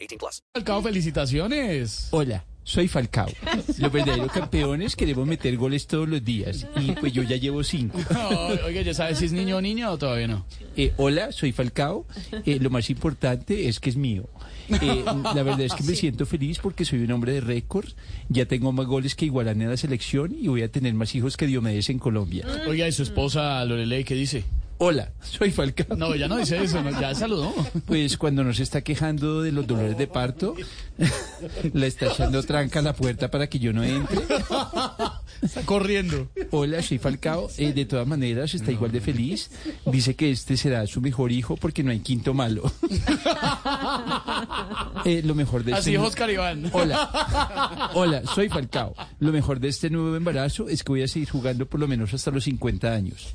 18+. Falcao, felicitaciones. Hola, soy Falcao. Los verdaderos campeones queremos meter goles todos los días. Y pues yo ya llevo 5. Oiga, ¿ya sabes si es niño o niña o todavía no? Hola, soy Falcao. Lo más importante es que es mío. La verdad es que me siento feliz porque soy un hombre de récords. Ya tengo más goles que Igualán en la selección y voy a tener más hijos que Diomedes en Colombia. Oiga, ¿y su esposa Loreley qué dice? Hola, soy Falcao. No, ya no dice eso, no, ya saludó. Pues cuando nos está quejando de los dolores de parto, la está echando tranca a la puerta para que yo no entre. Está corriendo. Hola, soy Falcao. De todas maneras, está igual de feliz. Dice que este será su mejor hijo porque no hay quinto malo. Lo mejor de así este... es Oscar Iván. Hola, soy Falcao. Lo mejor de este nuevo embarazo es que voy a seguir jugando por lo menos hasta los 50 años.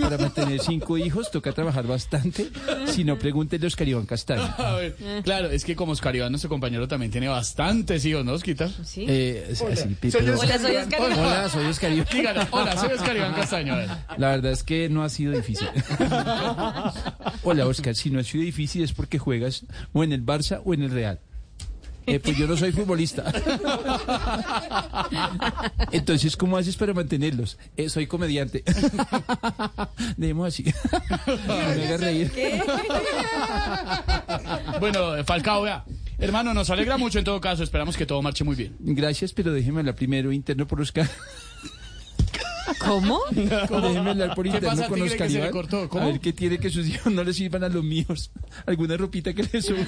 Para mantener 5 hijos toca trabajar bastante. Si no, pregúntenle a Oscar Iván Castaño. A ver, claro, es que como Oscar Iván, nuestro compañero, también tiene bastantes hijos, ¿no, Osquita? Sí. Hola, soy Oscar Iván Castaño. La verdad es que no ha sido difícil. Hola, Oscar. Si no ha sido difícil es porque juegas o en el Barça o en el Real. Pues yo no soy futbolista. Entonces, ¿cómo haces para mantenerlos? Soy comediante. Dejemos así. Me haga reír. Bueno, Falcao, vea. Hermano, nos alegra mucho en todo caso. Esperamos que todo marche muy bien. Gracias, pero déjeme hablar primero interno por Oscar. ¿Cómo? Déjeme hablar por interno con Oscar que se le cortó? ¿Cómo? A ver qué tiene que sus hijos no les sirvan a los míos. Alguna ropita que les suba.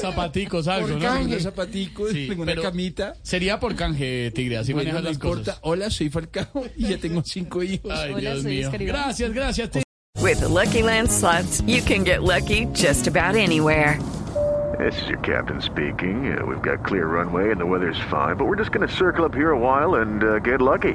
Zapaticos, algo, por canje. ¿No? Unos zapaticos, sí, alguna camita. Sería por canje, Tigre, así bueno, manejas las cosas. Hola, soy Falcao y ya tengo 5 hijos. Ay, hola, Dios mío. Gracias, Tigre. With the Lucky Land Slots, you can get lucky just about anywhere. This is your captain speaking. We've got clear runway and the weather's fine, but we're just going to circle up here a while and get lucky.